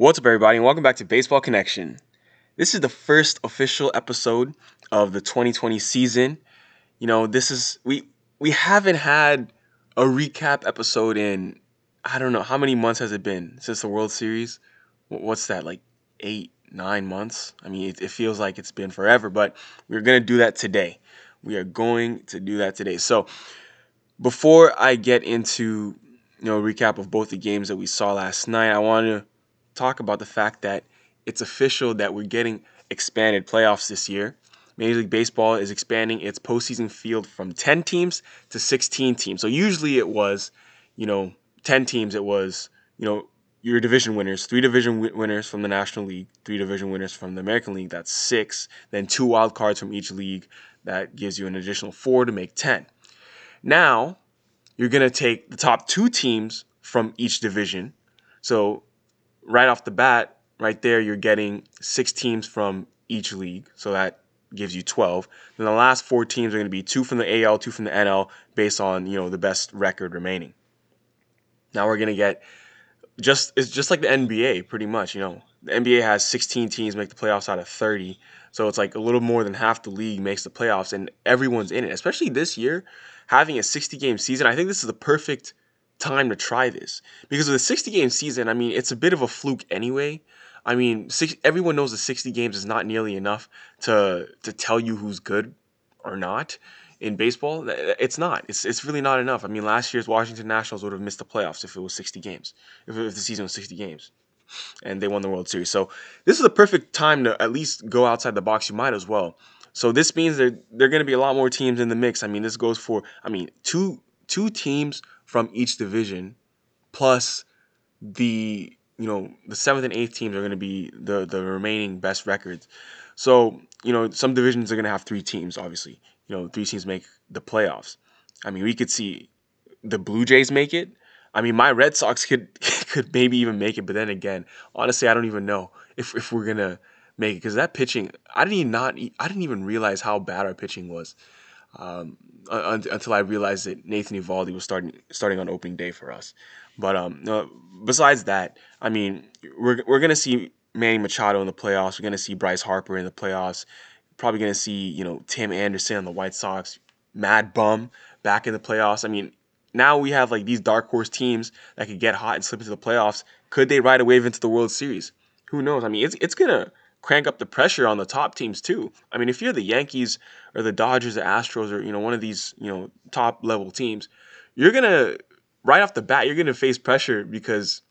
What's up, everybody, and welcome back to Baseball Connection. This is the first official episode of the 2020 season. You know, this is we haven't had a recap episode in, I don't know, how many months has it been since the World Series? What's that, like 8-9 months? I mean, it feels like it's been forever, but we're going to do that today. We are going to do that today. So before I get into, you know, a recap of both the games that we saw last night, I want to talk about the fact that it's official that we're getting expanded playoffs this year. Major League Baseball is expanding its postseason field from 10 teams to 16 teams. So usually it was, 10 teams. It was, your division winners, three division winners from the National League, three division winners from the American League. That's 6. Then 2 wild cards from each league. That gives you an additional 4 to make 10. Now you're going to take the top 2 teams from each division. So right off the bat, right there, you're getting 6 teams from each league, so that gives you 12. Then the last 4 teams are going to be 2 from the AL, 2 from the NL, based on the best record remaining. Now we're going to get it's just like the NBA, pretty much. The NBA has 16 teams make the playoffs out of 30, so it's like a little more than half the league makes the playoffs, and everyone's in it. Especially this year, having a 60-game season, I think this is the perfect time to try this, because with a 60-game season, I mean, it's a bit of a fluke anyway. I mean, everyone knows that 60 games is not nearly enough to tell you who's good or not in baseball. It's not. It's really not enough. I mean, last year's Washington Nationals would have missed the playoffs if it was 60 games, if the season was 60 games, and they won the World Series. So this is the perfect time to at least go outside the box. You might as well. So this means there are going to be a lot more teams in the mix. I mean, this goes for, two teams from each division, plus the 7th and 8th teams are going to be the remaining best records. So, some divisions are going to have 3 teams, obviously. 3 teams make the playoffs. I mean, we could see the Blue Jays make it. I mean, my Red Sox could maybe even make it, but then again, honestly, I don't even know if we're going to make it, because that pitching, I didn't even realize how bad our pitching was. Until I realized that Nathan Eovaldi was starting on opening day for us. But besides that, I mean, we're going to see Manny Machado in the playoffs. We're going to see Bryce Harper in the playoffs. Probably going to see, Tim Anderson on the White Sox, Mad Bum back in the playoffs. I mean, now we have these dark horse teams that could get hot and slip into the playoffs. Could they ride a wave into the World Series? Who knows? I mean, it's going to crank up the pressure on the top teams too. I mean, if you're the Yankees or the Dodgers or Astros or, one of these, top level teams, you're going to, right off the bat, you're going to face pressure, because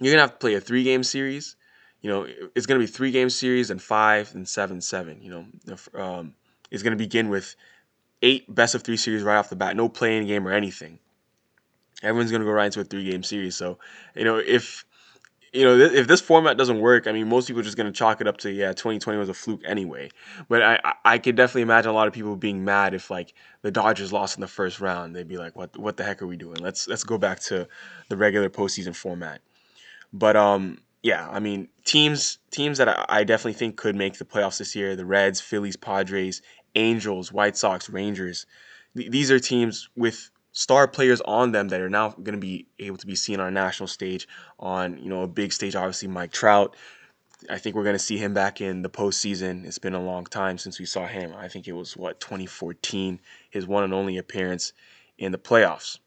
you're going to have to play a 3-game series. It's going to be 3-game series and 5 and 7-7, it's going to begin with 8 best-of-3 series right off the bat, no play-in game or anything. Everyone's going to go right into a 3-game series. So, if this format doesn't work, I mean, most people are just going to chalk it up to, 2020 was a fluke anyway. But I could definitely imagine a lot of people being mad if, the Dodgers lost in the first round. They'd be like, what the heck are we doing? Let's go back to the regular postseason format. But, I mean, teams that I definitely think could make the playoffs this year, the Reds, Phillies, Padres, Angels, White Sox, Rangers. These are teams with star players on them that are now going to be able to be seen on a national stage, on a big stage. Obviously, Mike Trout, I think we're going to see him back in the postseason. It's been a long time since we saw him. I think it was, 2014, his one and only appearance in the playoffs.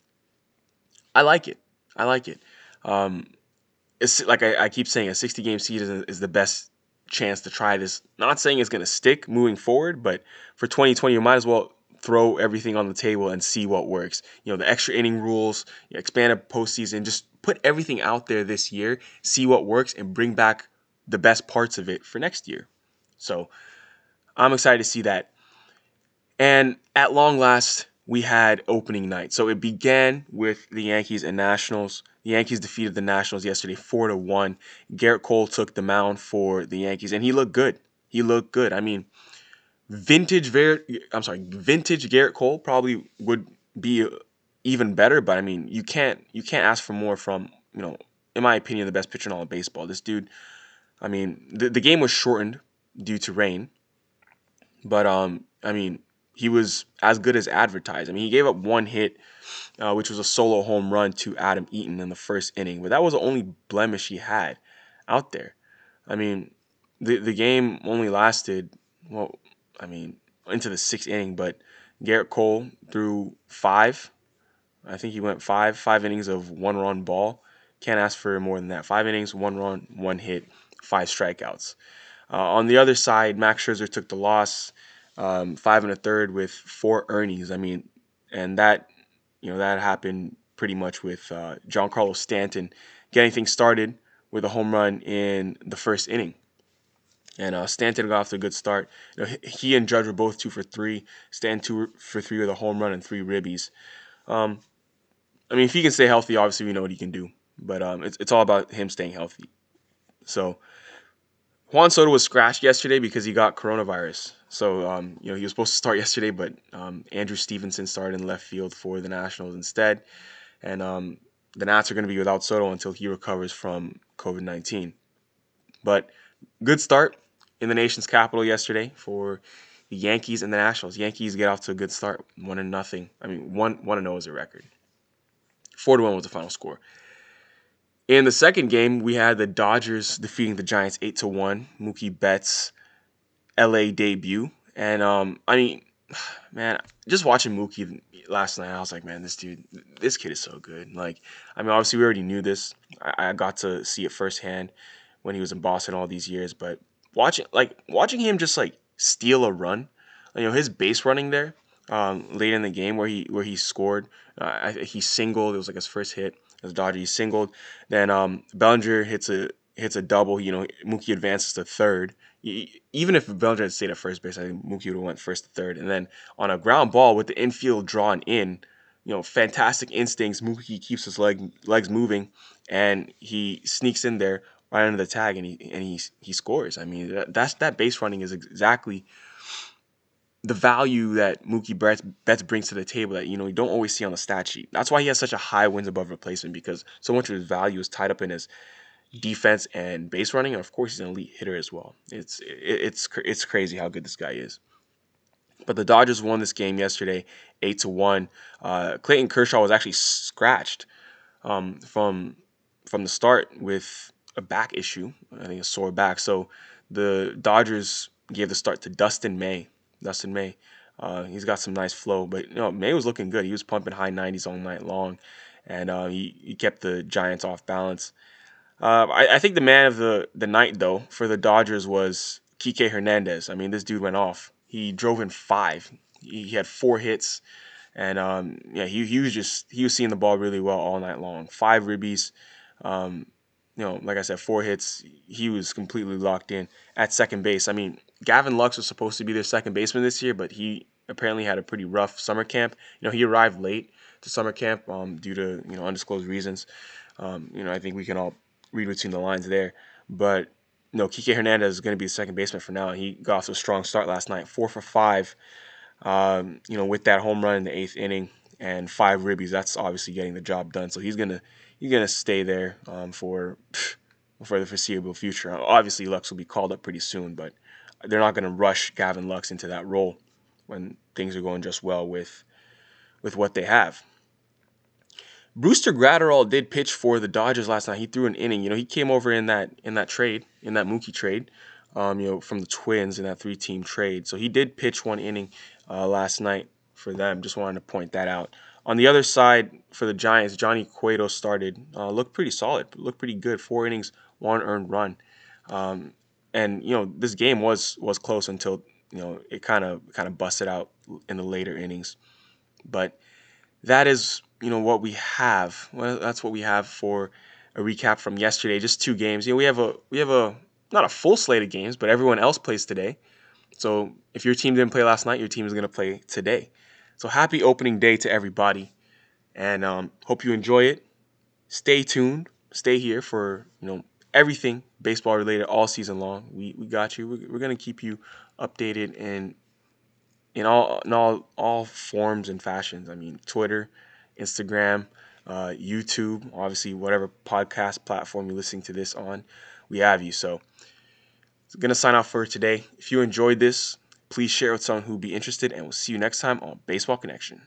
I like it. It's like I keep saying, a 60-game season is the best chance to try this. Not saying it's going to stick moving forward, but for 2020, you might as well throw everything on the table and see what works. The extra inning rules, expanded postseason, just put everything out there this year, see what works, and bring back the best parts of it for next year. So I'm excited to see that. And at long last, we had opening night. So it began with the Yankees and Nationals. The Yankees defeated the Nationals yesterday 4-1. Gerrit Cole took the mound for the Yankees, and he looked good. I mean, vintage Gerrit Cole probably would be even better, but I mean, you can't ask for more from, in my opinion, the best pitcher in all of baseball. This dude, I mean, the game was shortened due to rain, but I mean, he was as good as advertised. I mean, he gave up 1 hit, which was a solo home run to Adam Eaton in the first inning, but that was the only blemish he had. out there. I mean, the game only lasted, into the sixth inning, but Gerrit Cole threw five. I think he went five innings of one-run ball. Can't ask for more than that. 5 innings, 1 run, 1 hit, 5 strikeouts. On the other side, Max Scherzer took the loss, 5 1/3 with 4 earnings. I mean, and that happened pretty much with Giancarlo Stanton getting things started with a home run in the first inning. And Stanton got off to a good start. You know, he and Judge were both 2 for 3. Stanton 2 for 3 with a home run and 3 ribbies. If he can stay healthy, obviously we know what he can do. But it's all about him staying healthy. So Juan Soto was scratched yesterday because he got coronavirus. So he was supposed to start yesterday, but Andrew Stevenson started in left field for the Nationals instead. And the Nats are going to be without Soto until he recovers from COVID-19. But good start in the nation's capital yesterday for the Yankees and the Nationals. Yankees get off to a good start, 1-0. 1-0 is a record. 4-1 was the final score. In the second game, we had the Dodgers defeating the Giants 8-1. Mookie Betts' LA debut. And, just watching Mookie last night, I was like, man, this kid is so good. Like, obviously we already knew this. I got to see it firsthand when he was in Boston all these years. But watching him just, steal a run, his base running there late in the game where he scored. He singled. It was, his first hit. As Dodger, he singled. Then Bellinger hits a double. Mookie advances to third. Even if Bellinger had stayed at first base, I think Mookie would have went first to third. And then on a ground ball with the infield drawn in, fantastic instincts. Mookie keeps his legs moving, and he sneaks in there right under the tag, and he scores. That base running is exactly the value that Mookie Betts brings to the table that, you don't always see on the stat sheet. That's why he has such a high wins above replacement, because so much of his value is tied up in his defense and base running. And of course, he's an elite hitter as well. It's crazy how good this guy is. But the Dodgers won this game yesterday, 8-1. Clayton Kershaw was actually scratched from the start with a back issue, I think a sore back. So the Dodgers gave the start to Dustin May. He's got some nice flow, but May was looking good. He was pumping high 90s all night long, and he kept the Giants off balance. I think the man of the night, though, for the Dodgers was Kike Hernandez. This dude went off. He drove in 5. He had 4 hits, and he was seeing the ball really well all night long. 5 ribbies, like I said, 4 hits. He was completely locked in at second base. Gavin Lux was supposed to be their second baseman this year, but he apparently had a pretty rough summer camp. He arrived late to summer camp due to, undisclosed reasons. I think we can all read between the lines there. But, Kike Hernandez is going to be the second baseman for now. He got off to a strong start last night, 4 for 5, with that home run in the 8th inning and 5 ribbies. That's obviously getting the job done. So he's gonna stay there for the foreseeable future. Obviously, Lux will be called up pretty soon, but they're not going to rush Gavin Lux into that role when things are going just well with what they have. Brewster Gratterall did pitch for the Dodgers last night. He threw an inning. He came over in that Mookie trade, from the Twins in that 3-team trade. So he did pitch 1 inning last night for them. Just wanted to point that out. On the other side for the Giants, Johnny Cueto started. Looked pretty solid. Looked pretty good. 4 innings, 1 earned run. And this game was close until it kind of busted out in the later innings, but that is what we have. Well, that's what we have for a recap from yesterday. Just 2 games. We have a not a full slate of games, but everyone else plays today. So if your team didn't play last night, your team is going to play today. So happy opening day to everybody, and hope you enjoy it. Stay tuned. Stay here for everything baseball related all season long. We got you. We're going to keep you updated in all forms and fashions. Twitter, Instagram, YouTube, obviously whatever podcast platform you're listening to this on, we have you. So I'm going to sign off for today. If you enjoyed this, please share with someone who would be interested, and we'll see you next time on Baseball Connection.